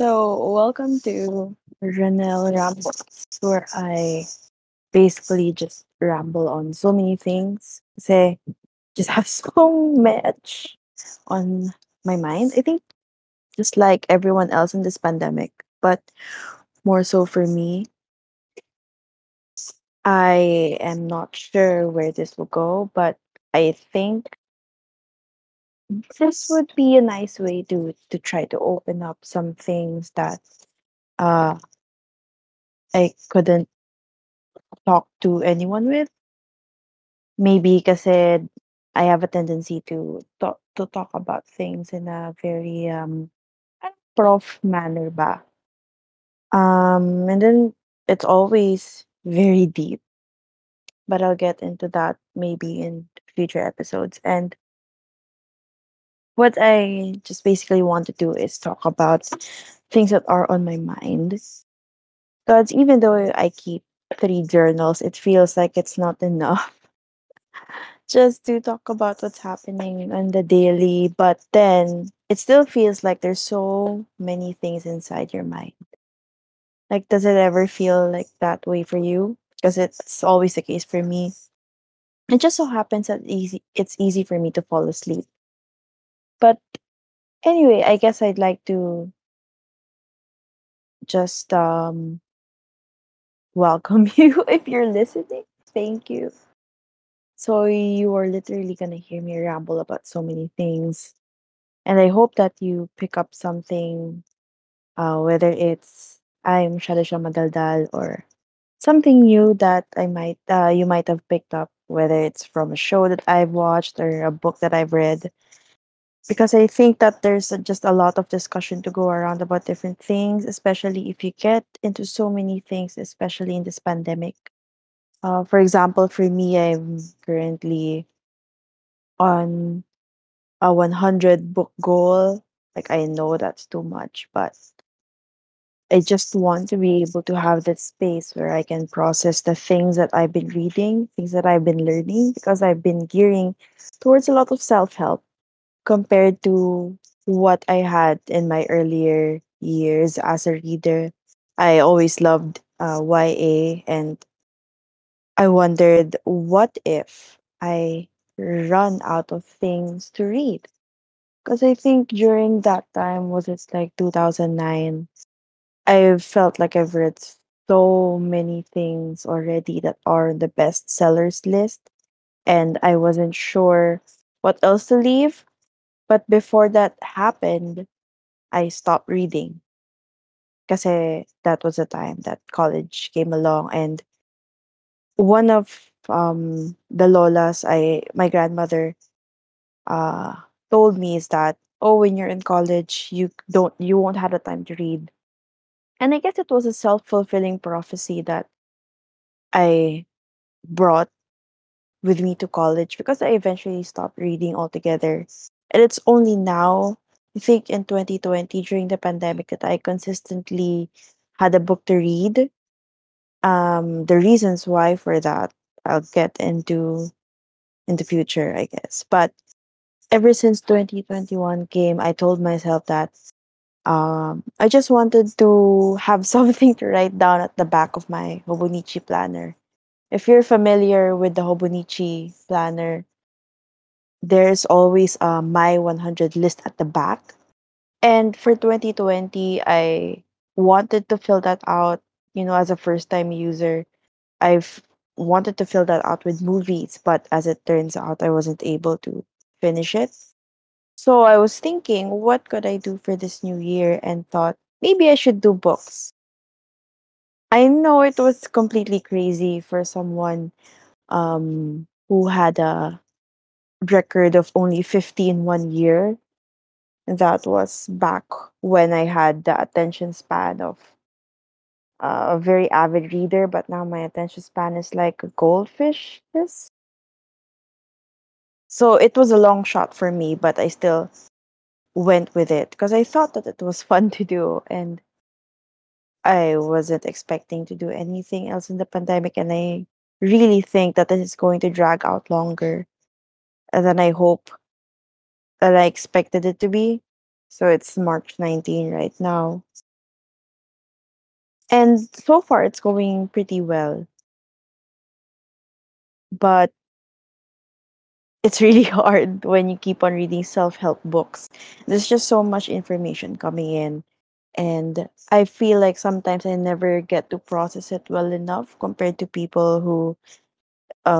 So, welcome to Janelle Rambles, where I basically just ramble on so many things. Kasi just have so much on my mind. I think just like everyone else in this pandemic, but more so for me, I am not sure where this will go, but I think this would be a nice way to try to open up some things that uh I couldn't talk to anyone with. Maybe kasi I have a tendency to talk about things in a very prof manner ba. And then it's always very deep, but I'll get into that maybe in future episodes. And what I just basically want to do is talk about things that are on my mind. Because even though I keep three journals, it feels like it's not enough just to talk about what's happening on the daily. But then it still feels like there's so many things inside your mind. Like, does it ever feel like that way for you? Because it's always the case for me. It just so happens that it's easy for me to fall asleep. But anyway, I guess I'd like to just welcome you if you're listening. Thank you. So you are literally gonna hear me ramble about so many things, and I hope that you pick up something, whether it's I'm Shalisha Magaldal or something new that you might have picked up, whether it's from a show that I've watched or a book that I've read. Because I think that there's just a lot of discussion to go around about different things, especially if you get into so many things, especially in this pandemic. For example, for me, I'm currently on a 100 book goal. Like, I know that's too much, but I just want to be able to have that space where I can process the things that I've been reading, things that I've been learning, because I've been gearing towards a lot of self-help compared to what I had in my earlier years as a reader. I always loved YA, and I wondered, what if I run out of things to read? Because I think during that time, was it like 2009, I felt like I've read so many things already that are on the best sellers list, and I wasn't sure what else to leave. But before that happened, I stopped reading. Kasi that was the time that college came along, and one of the lolas, my grandmother, told me is that, oh, when you're in college, you won't have the time to read. And I guess it was a self-fulfilling prophecy that I brought with me to college, because I eventually stopped reading altogether. And it's only now, I think in 2020, during the pandemic, that I consistently had a book to read. The reasons why for that, I'll get into in the future, I guess. But ever since 2021 came, I told myself that I just wanted to have something to write down at the back of my Hobonichi planner. If you're familiar with the Hobonichi planner, there's always my 100 list at the back. And for 2020, I wanted to fill that out. As a first-time user, I've wanted to fill that out with movies, but as it turns out, I wasn't able to finish it. So I was thinking, what could I do for this new year? And thought, maybe I should do books. I know it was completely crazy for someone who had a record of only 50 in 1 year. And that was back when I had the attention span of a very avid reader, but now my attention span is like a goldfish's. So it was a long shot for me, but I still went with it because I thought that it was fun to do, and I wasn't expecting to do anything else in the pandemic, and I really think that this is going to drag out longer than I hope that I expected it to be. So it's March 19 right now. And so far, it's going pretty well, but it's really hard when you keep on reading self-help books. There's just so much information coming in, and I feel like sometimes I never get to process it well enough compared to people who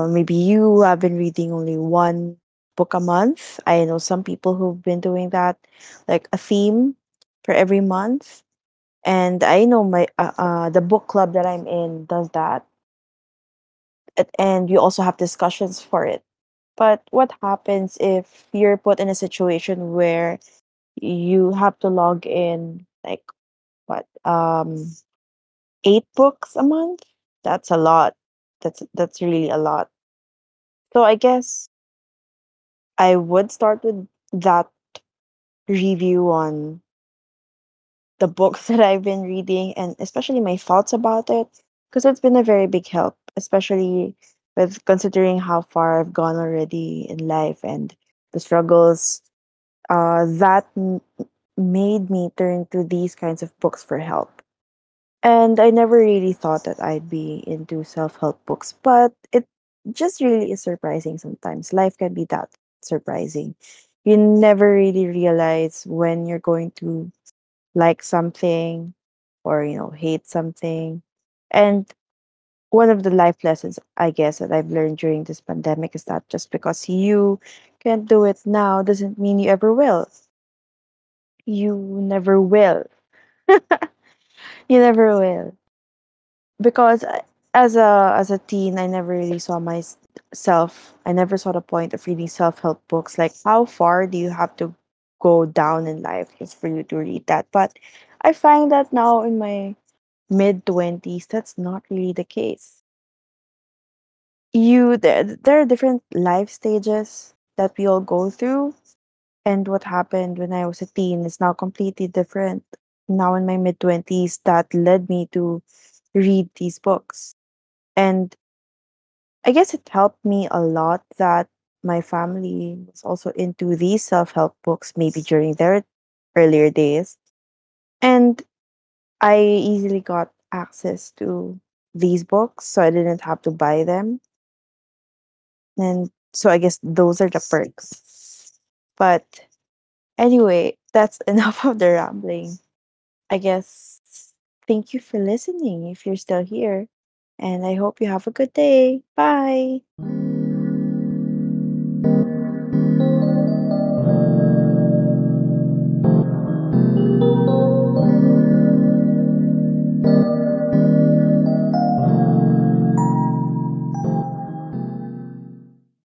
maybe you have been reading only one book a month. I know some people who've been doing that, like a theme for every month. And I know my the book club that I'm in does that, and you also have discussions for it. But what happens if you're put in a situation where you have to log in like what 8 books a month? That's a lot. That's really a lot. So I guess I would start with that review on the books that I've been reading, and especially my thoughts about it, because it's been a very big help, especially with considering how far I've gone already in life and the struggles that made me turn to these kinds of books for help. And I never really thought that I'd be into self-help books, but it just really is surprising sometimes. Life can be that surprising. You never really realize when you're going to like something or hate something. And one of the life lessons, I guess, that I've learned during this pandemic is that just because you can't do it now doesn't mean you ever will. You never will. You never will. Because as a teen, I never really saw myself. I never saw the point of reading self-help books. Like, how far do you have to go down in life just for you to read that? But I find that now in my mid 20s, that's not really the case. There are different life stages that we all go through, and what happened when I was a teen is now completely different. Now in my mid 20s, that led me to read these books, and I guess it helped me a lot that my family was also into these self-help books, maybe during their earlier days, and I easily got access to these books, so I didn't have to buy them. And so I guess those are the perks. But anyway, that's enough of the rambling. I guess thank you for listening if you're still here, and I hope you have a good day. Bye.